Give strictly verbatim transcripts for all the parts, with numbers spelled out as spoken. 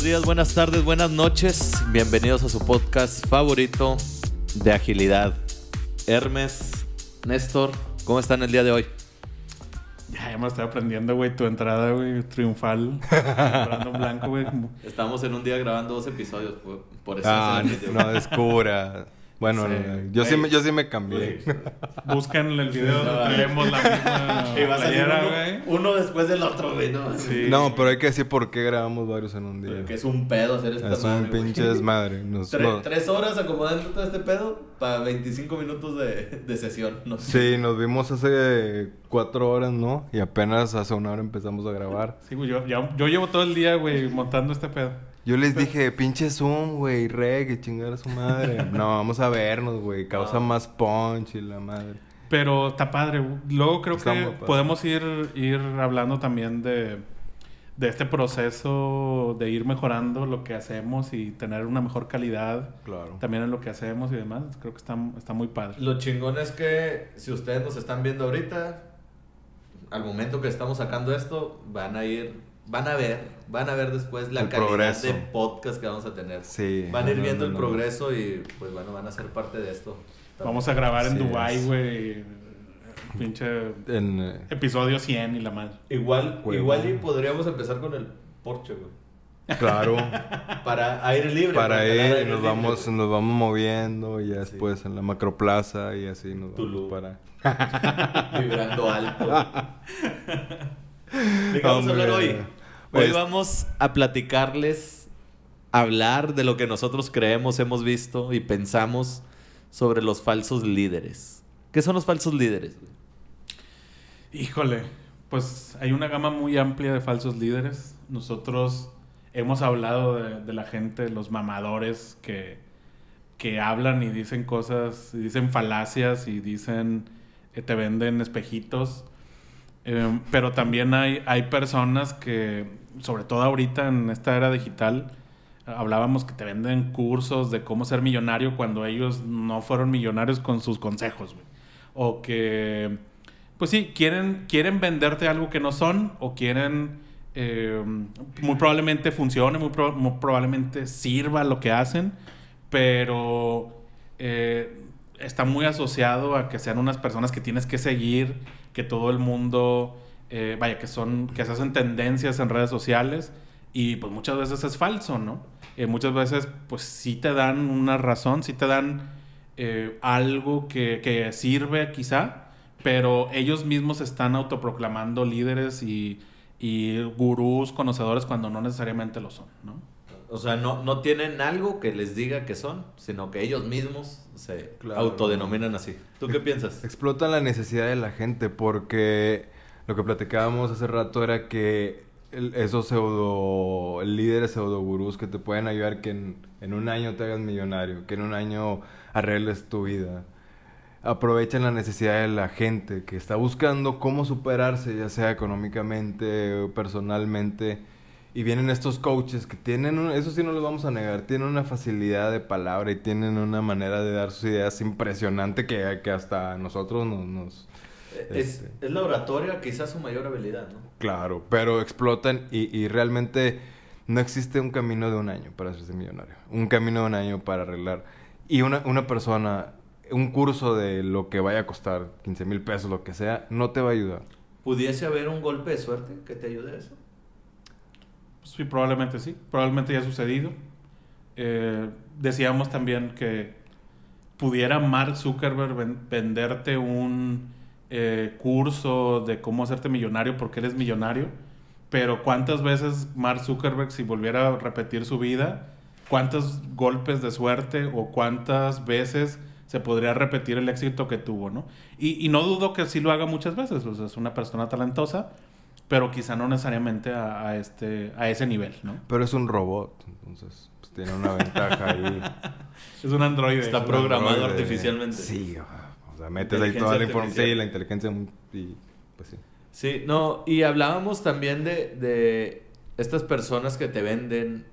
buenos días, buenas tardes, buenas noches. Bienvenidos a su podcast favorito de agilidad. Hermes, Néstor, ¿cómo están el día de hoy? Ya, ya me lo estoy aprendiendo, güey. Tu entrada, güey, triunfal. Entrando en blanco, güey. Estamos en un día grabando dos episodios, güey. Por eso ah, no, video, no descubra. Bueno, sí. No, yo, sí me, yo sí me cambié. Buscan el video, no, traemos la misma. Y vas playera, a salir uno, uno después del otro, güey, ¿no? Sí. No, pero hay que decir por qué grabamos varios en un día. Porque es un pedo hacer esta madre. Es un pinche desmadre. Nos, Tre, no. Tres horas acomodándote a este pedo para veinticinco minutos de, de sesión, ¿no? Sí, nos vimos hace cuatro horas, ¿no? Y apenas hace una hora empezamos a grabar. Sí, güey, yo, yo, yo llevo todo el día, güey, montando este pedo. Yo les dije, pinche Zoom, güey, reggae, chingar a su madre. No, vamos a vernos, güey, causa no. más punch y la madre. Pero está padre. Luego creo está que podemos ir, ir hablando también de, de este proceso de ir mejorando lo que hacemos y tener una mejor calidad. Claro. También en lo que hacemos y demás. Creo que está, está muy padre. Lo chingón es que si ustedes nos están viendo ahorita, al momento que estamos sacando esto, van a ir... Van a ver, van a ver después la el calidad progreso. De podcast que vamos a tener. Sí. Van a ir viendo no, no, no. el progreso y, pues, bueno, van a ser parte de esto. También. Vamos a grabar en sí, Dubái, güey. Pinche en, eh, episodio cien y la madre. Igual, güey, igual güey. Y podríamos empezar con el Porsche, güey. Claro. Para aire libre. Para ir, aire nos, libre, vamos, nos vamos moviendo y ya sí. Después en la macroplaza y así nos Tulú. Vamos para... Vibrando alto. ¿De qué vamos a hablar hoy? Hoy pues, vamos a platicarles, a hablar de lo que nosotros creemos, hemos visto y pensamos sobre los falsos líderes. ¿Qué son los falsos líderes? Híjole, pues hay una gama muy amplia de falsos líderes. Nosotros hemos hablado de, de la gente, los mamadores que, que hablan y dicen cosas, y dicen falacias y dicen que te venden espejitos. Eh, pero también hay, hay personas que, sobre todo ahorita en esta era digital, hablábamos que te venden cursos de cómo ser millonario cuando ellos no fueron millonarios con sus consejos, güey. O que, pues sí, quieren, quieren venderte algo que no son o quieren, eh, muy probablemente funcione, muy, pro, muy probablemente sirva lo que hacen, pero eh, está muy asociado a que sean unas personas que tienes que seguir, que todo el mundo, eh, vaya, que son, que se hacen tendencias en redes sociales y pues muchas veces es falso, ¿no? Eh, muchas veces pues sí te dan una razón, sí te dan eh, algo que, que sirve quizá, pero ellos mismos están autoproclamando líderes y, y gurús, conocedores cuando no necesariamente lo son, ¿no? O sea, no, no tienen algo que les diga que son, sino que ellos mismos se claro. autodenominan así. ¿Tú qué piensas? Explotan la necesidad de la gente porque lo que platicábamos hace rato era que el, esos pseudo líderes, pseudo gurús que te pueden ayudar que en, en un año te hagas millonario, que en un año arregles tu vida. Aprovechan la necesidad de la gente que está buscando cómo superarse, ya sea económicamente o personalmente. Y vienen estos coaches que tienen, un, eso sí no los vamos a negar, tienen una facilidad de palabra y tienen una manera de dar sus ideas impresionante que, que hasta nosotros nos... nos es, este... es la oratoria quizás su mayor habilidad, ¿no? Claro, pero explotan y, y realmente no existe un camino de un año para hacerse millonario. Un camino de un año para arreglar. Y una, una persona, un curso de lo que vaya a costar, quince mil pesos, lo que sea, no te va a ayudar. ¿Pudiese haber un golpe de suerte que te ayude a eso? Sí, probablemente sí. Probablemente ya ha sucedido. Eh, decíamos también que pudiera Mark Zuckerberg ven- venderte un eh, curso de cómo hacerte millonario porque eres millonario. Pero ¿cuántas veces Mark Zuckerberg, si volviera a repetir su vida, cuántos golpes de suerte o cuántas veces se podría repetir el éxito que tuvo, ¿no? Y, y no dudo que sí lo haga muchas veces. O sea, es una persona talentosa. Pero quizá no necesariamente a, a, este, a ese nivel, ¿no? Pero es un robot, entonces pues, tiene una ventaja ahí. Es un androide. Está programado androide. Artificialmente. Sí, o sea, metes ahí toda la información y la inteligencia y pues sí. Sí, no, y hablábamos también de, de estas personas que te venden,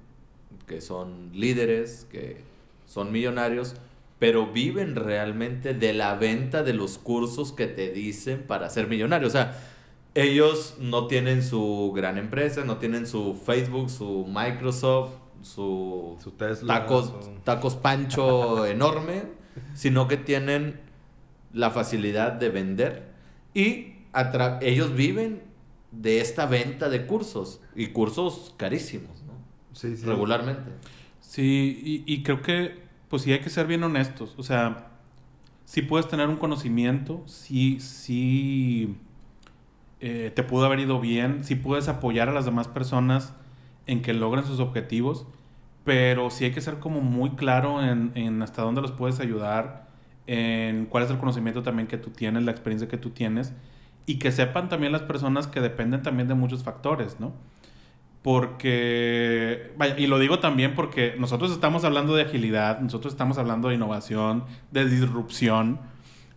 que son líderes, que son millonarios, pero viven realmente de la venta de los cursos que te dicen para ser millonario. O sea... ellos no tienen su gran empresa, no tienen su Facebook, su Microsoft, su, su Tesla, tacos, o... tacos pancho enorme, sino que tienen la facilidad de vender y ellos viven de esta venta de cursos y cursos carísimos, ¿no? Sí, sí. Regularmente. Sí, y, y creo que pues sí hay que ser bien honestos, o sea, sí puedes tener un conocimiento, sí, sí eh, te pudo haber ido bien, sí puedes apoyar a las demás personas en que logren sus objetivos, pero sí hay que ser como muy claro en, en hasta dónde los puedes ayudar, en cuál es el conocimiento también que tú tienes, la experiencia que tú tienes, y que sepan también las personas que dependen también de muchos factores, ¿no? Porque, vaya, y lo digo también porque nosotros estamos hablando de agilidad, nosotros estamos hablando de innovación, de disrupción,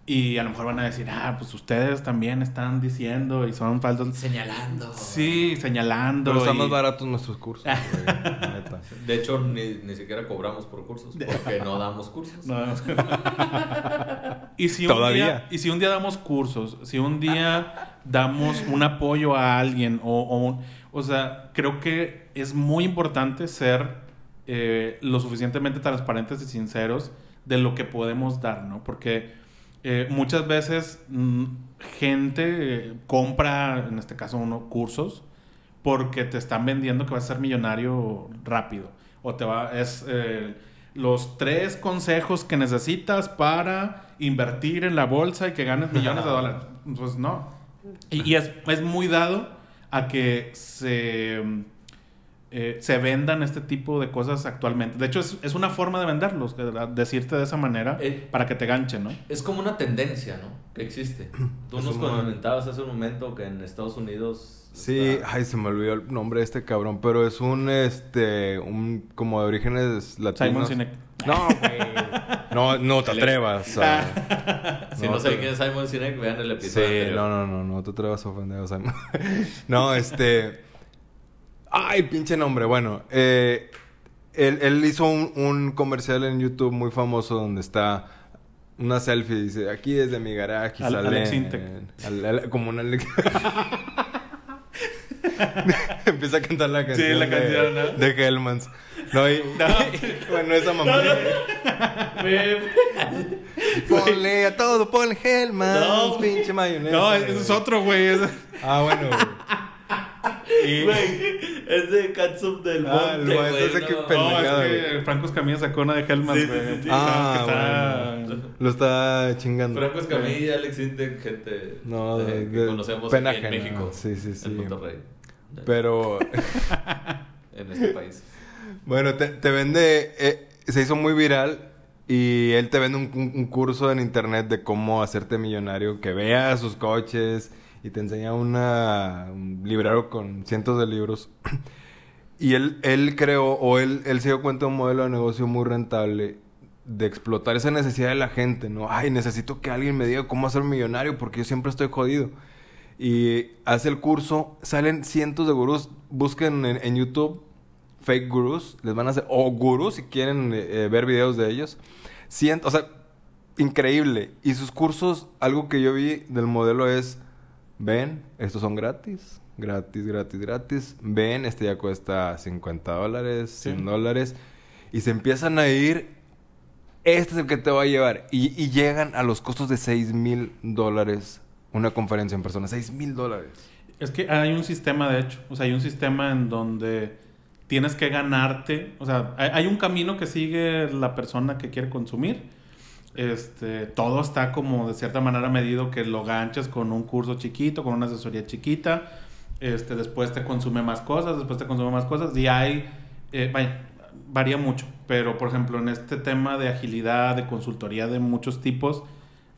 y a lo mejor van a decir, ah, pues ustedes también están diciendo y son falsos. Señalando. Sí, señalando. Pero están más baratos nuestros cursos. Neta. De hecho, ni, ni siquiera cobramos por cursos, porque no damos cursos. No damos cursos. Y si un Todavía. Día, y si un día damos cursos, si un día damos un apoyo a alguien, o, o, un, o sea, creo que es muy importante ser eh, lo suficientemente transparentes y sinceros de lo que podemos dar, ¿no? Porque... Eh, muchas veces gente eh, compra, en este caso uno, cursos porque te están vendiendo que vas a ser millonario rápido, o te va, es eh, los tres consejos que necesitas para invertir en la bolsa y que ganes millones de dólares. Pues no. Y, y es, es muy dado a que se, eh, se vendan este tipo de cosas actualmente. De hecho, es, es una forma de venderlos, de decirte de esa manera, eh, para que te ganchen, ¿no? Es como una tendencia, ¿no? Que existe. Tú es nos un... comentabas hace un momento que en Estados Unidos... Sí, está... ay, se me olvidó el nombre de este cabrón, pero es un, este, un, como de orígenes latinos. Simon Sinek. No, güey. No, no te atrevas. A... si no, no sé te... quién es Simon Sinek, vean el episodio Sí, anterior. no, no, no, no te atrevas a ofender a Simon. No, este... Ay, pinche nombre. Bueno, eh, él, él hizo un, un comercial en YouTube muy famoso donde está una selfie y dice, aquí desde mi garaje al, sale... Alex Intec. Al, al, como un Alex... Empieza a cantar la canción, sí, la canción de, ¿no? de Hellmans. No, y, no. Y, bueno, esa mamá. No, no. Ponle a todo, ponle Hellmans, no, pinche mayonesa. No, ese es otro, güey. Ah, bueno, güey. Y... Wey, es de Catsup del ah, Monte, güey. Es ese no. que pendejado, no, es que Franco Escamilla sacó una de Hellman, güey. Sí, sí, sí. Ah, no, que está... Lo está chingando. Franco Escamilla, Alex Intec, gente no, de, de, que conocemos aquí en México. No. Sí, sí, sí. En Monterrey. Pero... en este país. Bueno, te, te vende... Eh, se hizo muy viral... Y él te vende un, un, un curso en internet de cómo hacerte millonario. Que vea sus coches... Y te enseña una, un librero con cientos de libros. Y él, él creó, o él, él se dio cuenta de un modelo de negocio muy rentable de explotar esa necesidad de la gente, ¿no? Ay, necesito que alguien me diga cómo hacer millonario porque yo siempre estoy jodido. Y hace el curso, salen cientos de gurús. Busquen en, en YouTube fake gurús, les van a hacer, o gurús si quieren eh, ver videos de ellos. Cien, o sea, increíble. Y sus cursos, algo que yo vi del modelo es... Ven, estos son gratis, gratis, gratis, gratis. Ven, este ya cuesta cincuenta dólares, cien sí. dólares. Y se empiezan a ir, este es el que te va a llevar. Y, y llegan a los costos de seis mil dólares una conferencia en persona, seis mil dólares. Es que hay un sistema, de hecho. O sea, hay un sistema en donde tienes que ganarte. O sea, hay, hay un camino que sigue la persona que quiere consumir. Este, todo está como de cierta manera medido, que lo ganchas con un curso chiquito, con una asesoría chiquita, este, después te consume más cosas, después te consume más cosas y hay, eh, vaya, varía mucho, pero por ejemplo en este tema de agilidad, de consultoría de muchos tipos,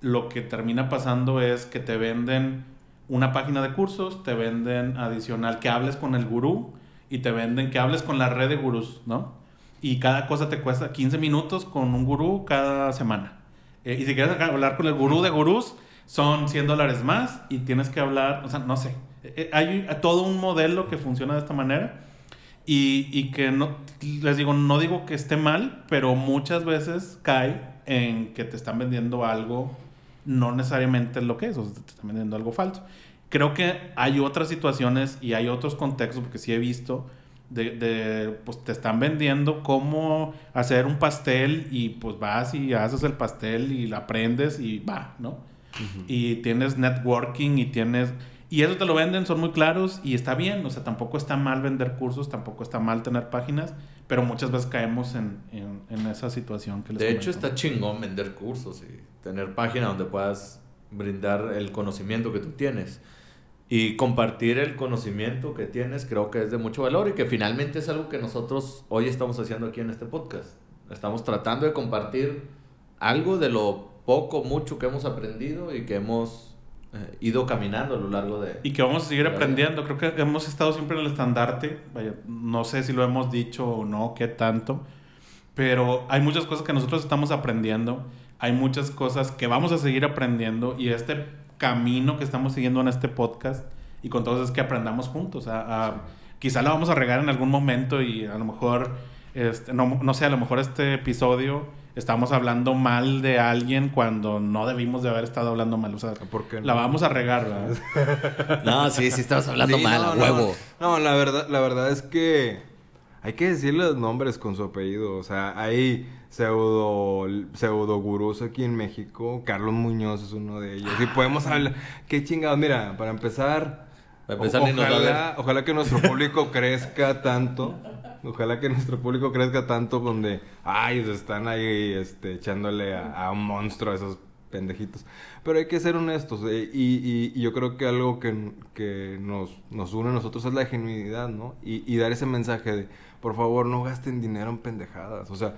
lo que termina pasando es que te venden una página de cursos, te venden adicional que hables con el gurú y te venden que hables con la red de gurús, ¿no? Y cada cosa te cuesta quince minutos con un gurú cada semana. Eh, y si quieres hablar con el gurú de gurús, son cien dólares más y tienes que hablar, o sea, no sé. Eh, hay todo un modelo que funciona de esta manera y, y que no, les digo, no digo que esté mal, pero muchas veces cae en que te están vendiendo algo, no necesariamente lo que es, o sea, te están vendiendo algo falso. Creo que hay otras situaciones y hay otros contextos, porque sí he visto, de, de pues te están vendiendo cómo hacer un pastel y pues vas y haces el pastel y la aprendes y va, ¿no? Uh-huh. Y tienes networking y tienes... Y eso te lo venden, son muy claros y está bien. O sea, tampoco está mal vender cursos, tampoco está mal tener páginas, pero muchas veces caemos en, en, en esa situación que les comento. De hecho, está chingón vender cursos y tener páginas donde puedas brindar el conocimiento que tú tienes. Y compartir el conocimiento que tienes creo que es de mucho valor y que finalmente es algo que nosotros hoy estamos haciendo aquí en este podcast. Estamos tratando de compartir algo de lo poco, mucho que hemos aprendido y que hemos... Eh, ido caminando a lo largo de... Y que vamos a seguir aprendiendo. Creo que hemos estado siempre en el estandarte. Vaya, no sé si lo hemos dicho o no, qué tanto. Pero hay muchas cosas que nosotros estamos aprendiendo. Hay muchas cosas que vamos a seguir aprendiendo. Y este camino que estamos siguiendo en este podcast y con todos es que aprendamos juntos. A, a, quizá la vamos a regar en algún momento y a lo mejor... Este, no, no sé, a lo mejor este episodio... Estamos hablando mal de alguien cuando no debimos de haber estado hablando mal. O sea, ¿por qué no? La vamos a regar, ¿verdad? No, sí, sí estamos hablando sí, mal, no, a huevo. No, no, la verdad, la verdad es que hay que decir los nombres con su apellido. O sea, hay pseudo, pseudo gurús aquí en México. Carlos Muñoz es uno de ellos. Y podemos hablar... Qué chingados. Mira, para empezar... Para empezar o, ojalá, ojalá que nuestro público crezca tanto... Ojalá que nuestro público crezca tanto donde... Ay, se están ahí este, echándole a, a un monstruo a esos pendejitos. Pero hay que ser honestos. Eh, y, y, y yo creo que algo que, que nos, nos une a nosotros es la genuinidad, ¿no? Y, y dar ese mensaje de... Por favor, no gasten dinero en pendejadas. O sea,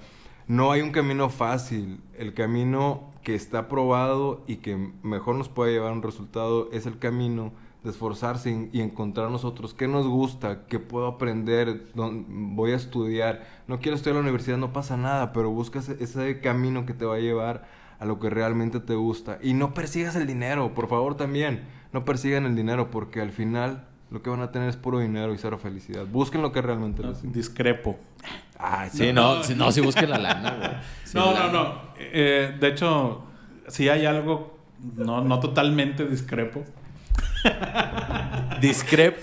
no hay un camino fácil. El camino que está probado y que mejor nos puede llevar a un resultado es el camino... de esforzarse y encontrar nosotros qué nos gusta, qué puedo aprender, dónde voy a estudiar. No quiero estudiar en la universidad, no pasa nada, pero buscas ese camino que te va a llevar a lo que realmente te gusta. Y no persigas el dinero, por favor, también. No persigan el dinero, porque al final lo que van a tener es puro dinero y cero felicidad. Busquen lo que realmente no, les gusta. Discrepo. Ah, sí, no, no, si no, sí busquen la lana, güey. Sí, no, la... no, no. Eh, de hecho, si hay algo, no, no totalmente discrepo. Discrep.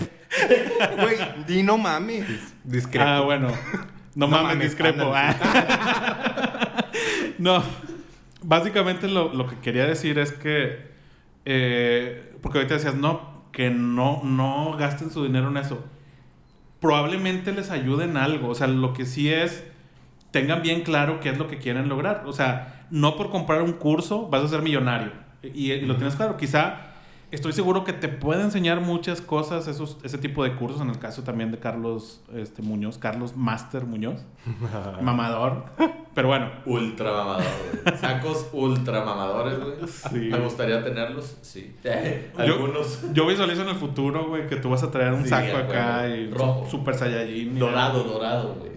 Güey, di no mames. Discrepo. Ah, bueno. No, no mames, mames, discrepo. Ah. No. Básicamente lo, lo que quería decir es que... Eh, porque ahorita decías, no, que no, no gasten su dinero en eso. Probablemente les ayuden algo. O sea, lo que sí es... Tengan bien claro qué es lo que quieren lograr. O sea, no por comprar un curso vas a ser millonario. Y, y lo tienes claro. Quizá... Estoy seguro que te puede enseñar muchas cosas esos, ese tipo de cursos. En el caso también de Carlos este, Muñoz. Carlos Master Muñoz. Mamador. Pero bueno. Ultra mamador. Sacos ultra mamadores, güey. Sí. Me gustaría tenerlos. Sí. Algunos. Yo, yo visualizo en el futuro, güey, que tú vas a traer un sí, saco acá. Y rojo. Super Saiyajin. Dorado, y dorado, güey.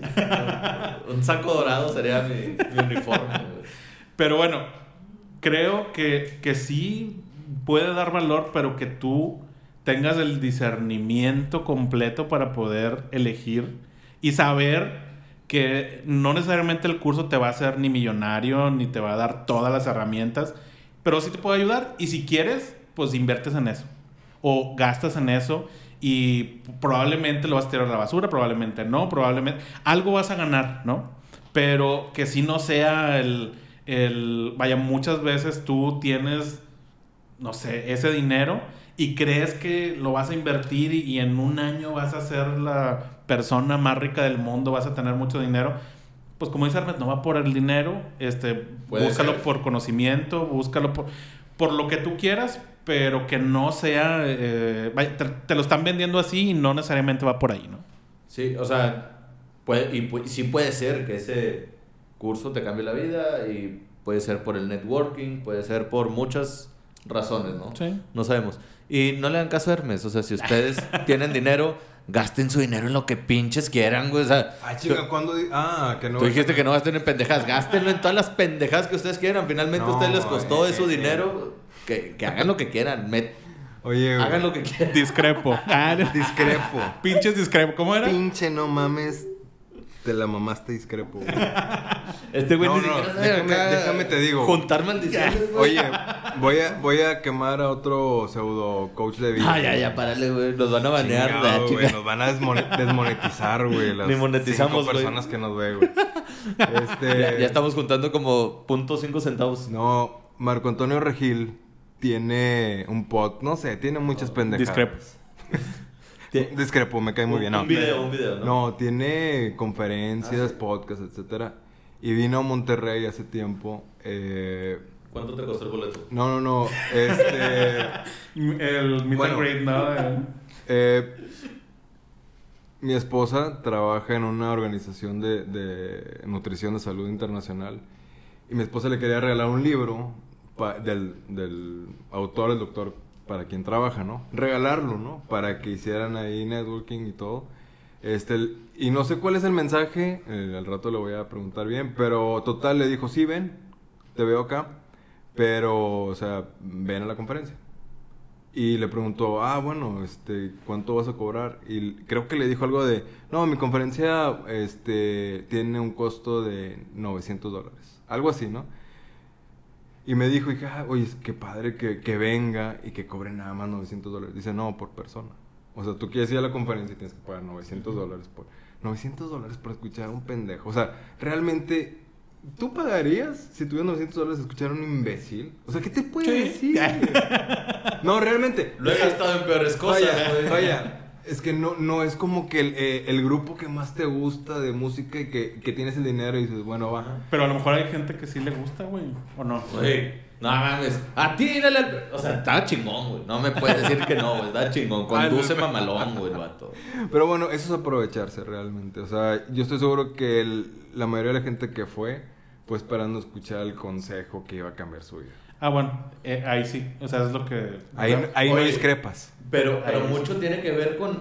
Un saco dorado sería mi, mi uniforme, güey. Pero bueno, creo que, que sí... puede dar valor, pero que tú tengas el discernimiento completo para poder elegir y saber que no necesariamente el curso te va a hacer ni millonario, ni te va a dar todas las herramientas, pero sí te puede ayudar. Y si quieres, pues inviertes en eso o gastas en eso y probablemente lo vas a tirar a la basura, probablemente no, probablemente algo vas a ganar, ¿no? Pero que si no sea el... el vaya, muchas veces tú tienes... no sé, ese dinero y crees que lo vas a invertir y, y en un año vas a ser la persona más rica del mundo, vas a tener mucho dinero. Pues como dice Hermes, no va por el dinero, este, búscalo ser. Por conocimiento, búscalo por, por lo que tú quieras, pero que no sea, eh, vaya, te, te lo están vendiendo así y no necesariamente va por ahí, ¿no? Sí, o sea, puede, y puede, sí puede ser que ese curso te cambie la vida y puede ser por el networking, puede ser por muchas... razones, ¿no? Sí. No sabemos. Y no le dan caso a Hermes. O sea, si ustedes tienen dinero, gasten su dinero en lo que pinches quieran, güey. O sea, ay, chica, ¿cuándo? Ah, que no. Tú dijiste que no gasten en pendejadas. Gástenlo en todas las pendejadas que ustedes quieran. Finalmente no, a ustedes les costó eh, de su dinero. Que, que hagan lo que quieran. Me... Oye, güey. Hagan lo que quieran. Discrepo. Ah, no. Discrepo. Pinches discrepo. ¿Cómo era? Pinche no mames. Te la mamaste, discrepo, güey. Este güey no, dice... No, déjame, déjame te digo. Juntar maldiciones, güey. Oye, voy a, voy a quemar a otro pseudo coach de vida. Ah, ya, ya, párale, güey. Nos van a banear, chingado, güey. Nos van a desmonetizar, güey. Las monetizamos, cinco personas, güey, que nos ve, güey. Este... Ya, ya estamos juntando como punto cinco centavos. No, Marco Antonio Regil tiene un pot... No sé, tiene muchas oh, pendejadas. Discrepas. Discrepo, me cae muy un, bien. No, un video, un video, ¿no? No, tiene conferencias, ah, sí, podcasts, etcétera. Y vino a Monterrey hace tiempo. Eh... ¿Cuánto te costó el boleto? No, no, no. Este... el meet and greet, ¿no? Eh... Mi esposa trabaja en una organización de, de nutrición de salud internacional. Y mi esposa le quería regalar un libro pa- del, del autor, el doctor, para quien trabaja, ¿no? Regalarlo, ¿no? Para que hicieran ahí networking y todo. Este, el, y no sé cuál es el mensaje, eh, al rato le voy a preguntar bien, pero total le dijo, sí, ven, te veo acá, pero, o sea, ven a la conferencia. Y le preguntó, ah, bueno, este, ¿cuánto vas a cobrar? Y creo que le dijo algo de, no, mi conferencia, este, tiene un costo de novecientos dólares, algo así, ¿no? Y me dijo, dije, ah, oye, qué padre que, que venga y que cobre nada más novecientos dólares. Dice, no, por persona. O sea, tú quieres ir a la conferencia y tienes que pagar novecientos dólares por... novecientos dólares por escuchar a un pendejo. O sea, realmente, ¿tú pagarías si tuvieras novecientos dólares escuchar a un imbécil? O sea, ¿qué te puede ¿Sí? decir? No, realmente. Lo he gastado en peores cosas. Vaya, vaya. Es que no, no es como que el, eh, el grupo que más te gusta de música y que, que tienes el dinero y dices, bueno, va. Pero a lo mejor hay gente que sí le gusta, güey. ¿O no? Güey, no mames. A ti, dale al... O sea, está chingón, güey. No me puedes decir que no, güey. Está chingón. Conduce mamalón, güey, el vato. Pero bueno, eso es aprovecharse realmente. O sea, yo estoy seguro que el, la mayoría de la gente que fue fue esperando escuchar el consejo que iba a cambiar su vida. Ah, bueno, eh, ahí sí, o sea, es lo que... Ahí, ahí oye, no discrepas. Pero, pero mucho sí tiene que ver con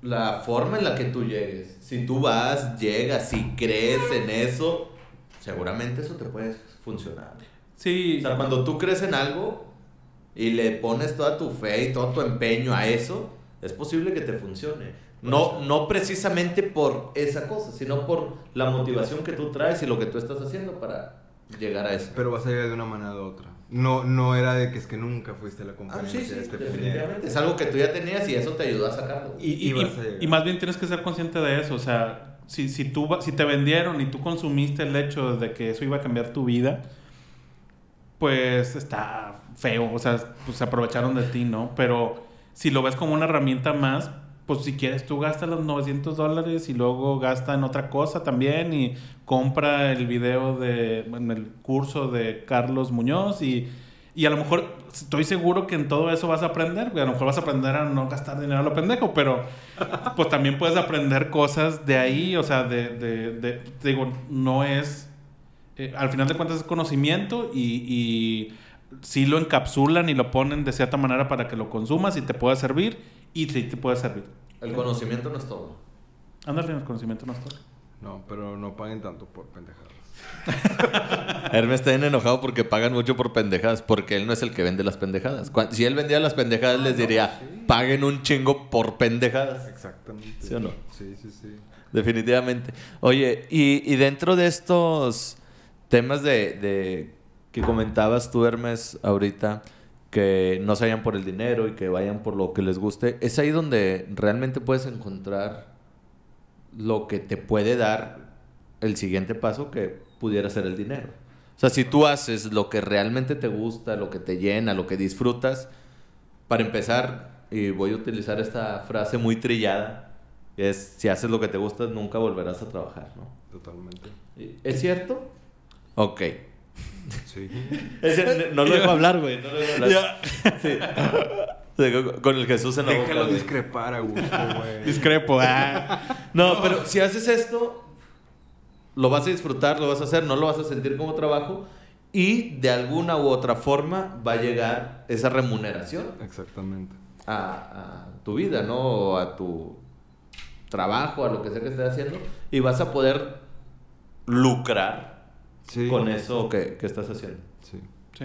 la forma en la que tú llegues. Si tú vas, llegas, si crees en eso, seguramente eso te puede funcionar. Sí. O sea, cuando tú crees en algo y le pones toda tu fe y todo tu empeño a eso, es posible que te funcione. No, no precisamente por esa cosa, sino por la motivación que tú traes y lo que tú estás haciendo para... llegar a eso. Pero vas a llegar de una manera u otra. No, no era de que es que nunca fuiste a la conferencia. Ah, sí, sí, este definitivamente. Es algo que tú ya tenías y eso te ayudó a sacarlo. Y, y, y, y, y más bien tienes que ser consciente de eso. O sea, si, si, tú, si te vendieron y tú consumiste el hecho de que eso iba a cambiar tu vida, pues está feo. O sea, pues se aprovecharon de ti, ¿no? Pero si lo ves como una herramienta más, pues si quieres tú gastas los novecientos dólares y luego gasta en otra cosa también y compra el video de... bueno, el curso de Carlos Muñoz y, y a lo mejor estoy seguro que en todo eso vas a aprender, porque a lo mejor vas a aprender a no gastar dinero a lo pendejo, pero pues también puedes aprender cosas de ahí, o sea, de... de, de digo, no es... Eh, al final de cuentas es conocimiento y... y sí lo encapsulan y lo ponen de cierta manera para que lo consumas y te pueda servir y sí te pueda servir. El conocimiento no es todo. Ándale, el conocimiento no es todo. No, pero no paguen tanto por pendejadas. Hermes está bien enojado porque pagan mucho por pendejadas, porque él no es el que vende las pendejadas. Si él vendía las pendejadas, ah, les diría, no, sí, paguen un chingo por pendejadas. Exactamente. ¿Sí o no? Sí, sí, sí. Definitivamente. Oye, y, y dentro de estos temas de... de que comentabas tú, Hermes, ahorita, que no se vayan por el dinero y que vayan por lo que les guste. Es ahí donde realmente puedes encontrar lo que te puede dar el siguiente paso que pudiera ser el dinero. O sea, si tú haces lo que realmente te gusta, lo que te llena, lo que disfrutas, para empezar, y voy a utilizar esta frase muy trillada, es, si haces lo que te gusta, nunca volverás a trabajar, ¿no? Totalmente. ¿Es cierto? Ok. Sí. Ese, no lo dejo hablar, güey. No lo dejo hablar. Sí. Con el Jesús en la boca. Déjalo discrepar a gusto, güey. Discrepo. Ah. No, pero si haces esto, lo vas a disfrutar, lo vas a hacer, no lo vas a sentir como trabajo y de alguna u otra forma va a llegar esa remuneración. Exactamente. A, a tu vida, ¿no? O a tu trabajo, a lo que sea que estés haciendo y vas a poder lucrar. Sí, con eso que, que estás haciendo. Sí. Sí.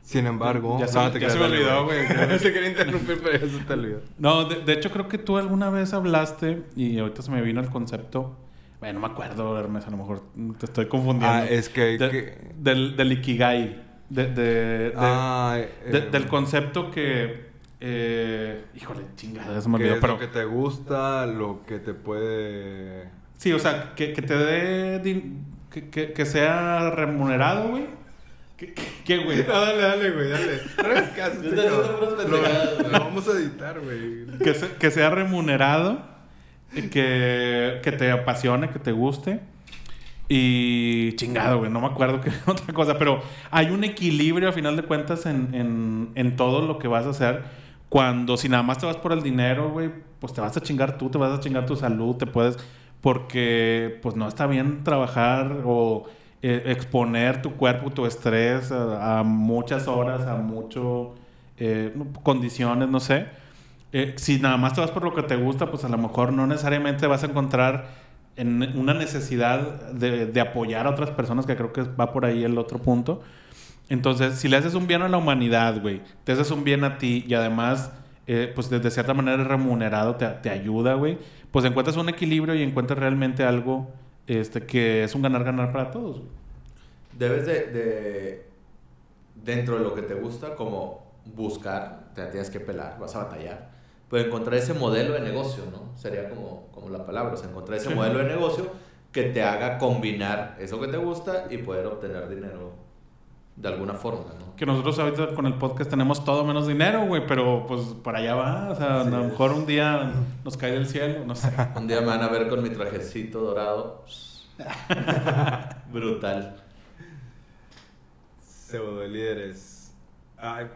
Sin embargo... Ya se, no, ya se me olvidó, güey. No se quería interrumpir, pero ya se te olvidó. No, de, de hecho creo que tú alguna vez hablaste, y ahorita se me vino el concepto, Bueno, no me acuerdo, Hermes, a lo mejor te estoy confundiendo. Ah, es que... De, que... Del, del Ikigai. De, de, de, ah, de, eh, del concepto que... Eh, híjole, chingada, eso me olvidó. Pero... lo que te gusta, lo que te puede... Sí, o sea, que, que te dé... Que, que, que sea remunerado, güey. ¿Qué, güey? No, dale, dale, güey, dale. No es caso, tío. Lo, lo vamos a editar, güey. Que, se, que sea remunerado, que, que te apasione, que te guste. Y chingado, güey, no me acuerdo qué otra cosa. Pero hay un equilibrio, a final de cuentas, en, en, en todo lo que vas a hacer. Cuando si nada más te vas por el dinero, güey, pues te vas a chingar tú, te vas a chingar tu salud, te puedes... Porque pues no está bien trabajar o eh, exponer tu cuerpo, tu estrés a, a muchas horas, a mucho eh, condiciones, no sé. Eh, si nada más te vas por lo que te gusta, pues a lo mejor no necesariamente vas a encontrar en una necesidad de, de apoyar a otras personas, que creo que va por ahí el otro punto. Entonces, si le haces un bien a la humanidad, güey, te haces un bien a ti y además... Eh, pues de cierta manera remunerado te, te ayuda, güey, pues encuentras un equilibrio y encuentras realmente algo este, que es un ganar-ganar para todos, güey. Debes de, de, dentro de lo que te gusta, como buscar, te tienes que pelar, vas a batallar, pero encontrar ese modelo de negocio, ¿no? Sería como, como la palabra, o sea, encontrar ese sí. modelo de negocio que te haga combinar eso que te gusta y poder obtener dinero. De alguna forma, ¿no? Que nosotros ahorita con el podcast tenemos todo menos dinero, güey, pero pues para allá va. O sea, sí, a lo mejor un día nos cae del cielo, no sé. Un día me van a ver con mi trajecito dorado. Brutal. Pseudo líderes. Ay,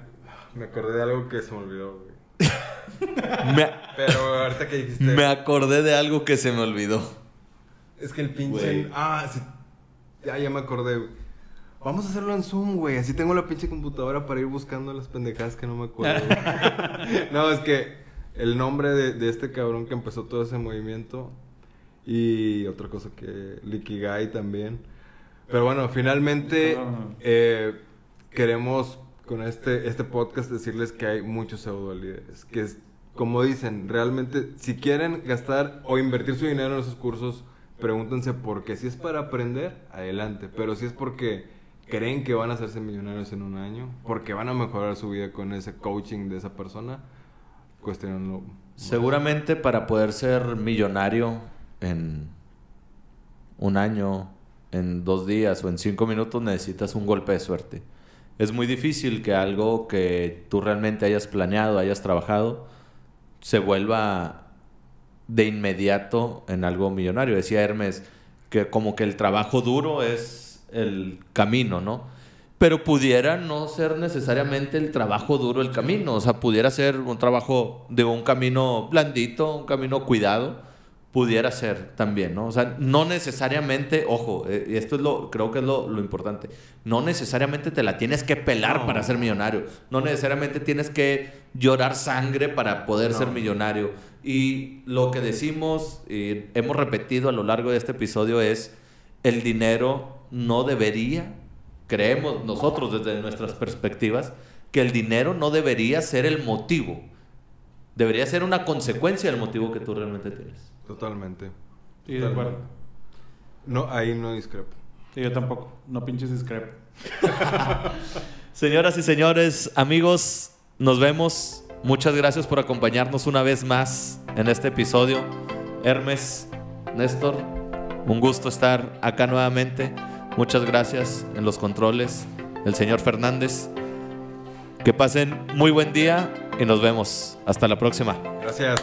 me acordé de algo que se me olvidó, güey. me... Pero ahorita que dijiste... Me acordé de algo que se me olvidó. Es que el pinche... Güey. Ah, sí. Ya, ya me acordé, güey. Vamos a hacerlo en Zoom, güey. Así tengo la pinche computadora para ir buscando las pendejadas que no me acuerdo. No, es que el nombre de, de este cabrón que empezó todo ese movimiento y otra cosa que... Ikigai también. Pero bueno, finalmente eh, queremos con este, este podcast decirles que hay muchos pseudo líderes. Que es, como dicen, realmente si quieren gastar o invertir su dinero en esos cursos, pregúntense por qué. Si es para aprender, adelante. Pero si es porque... creen que van a hacerse millonarios en un año porque van a mejorar su vida con ese coaching de esa persona, cuestionenlo. Seguramente para poder ser millonario en un año, en dos días o en cinco minutos necesitas un golpe de suerte. Es muy difícil que algo que tú realmente hayas planeado, hayas trabajado, se vuelva de inmediato en algo millonario. Decía Hermes que como que el trabajo duro es el camino, ¿no? Pero pudiera no ser necesariamente el trabajo duro el camino, o sea, pudiera ser un trabajo de un camino blandito, un camino cuidado, pudiera ser también, ¿no? O sea, no necesariamente, ojo, y esto es lo, creo que es lo, lo importante, no necesariamente te la tienes que pelar no. para ser millonario, no necesariamente tienes que llorar sangre para poder no. ser millonario. Y lo que decimos y hemos repetido a lo largo de este episodio es el dinero... no debería, creemos nosotros desde nuestras perspectivas, que el dinero no debería ser el motivo. Debería ser una consecuencia del motivo que tú realmente tienes. Totalmente. Sí, de acuerdo. No, ahí no discrepo. Sí, yo tampoco. No pinches discrepo. Señoras y señores, amigos, nos vemos. Muchas gracias por acompañarnos una vez más en este episodio. Hermes, Néstor, un gusto estar acá nuevamente. Muchas gracias en los controles, el señor Fernández. Que pasen muy buen día y nos vemos. Hasta la próxima. Gracias.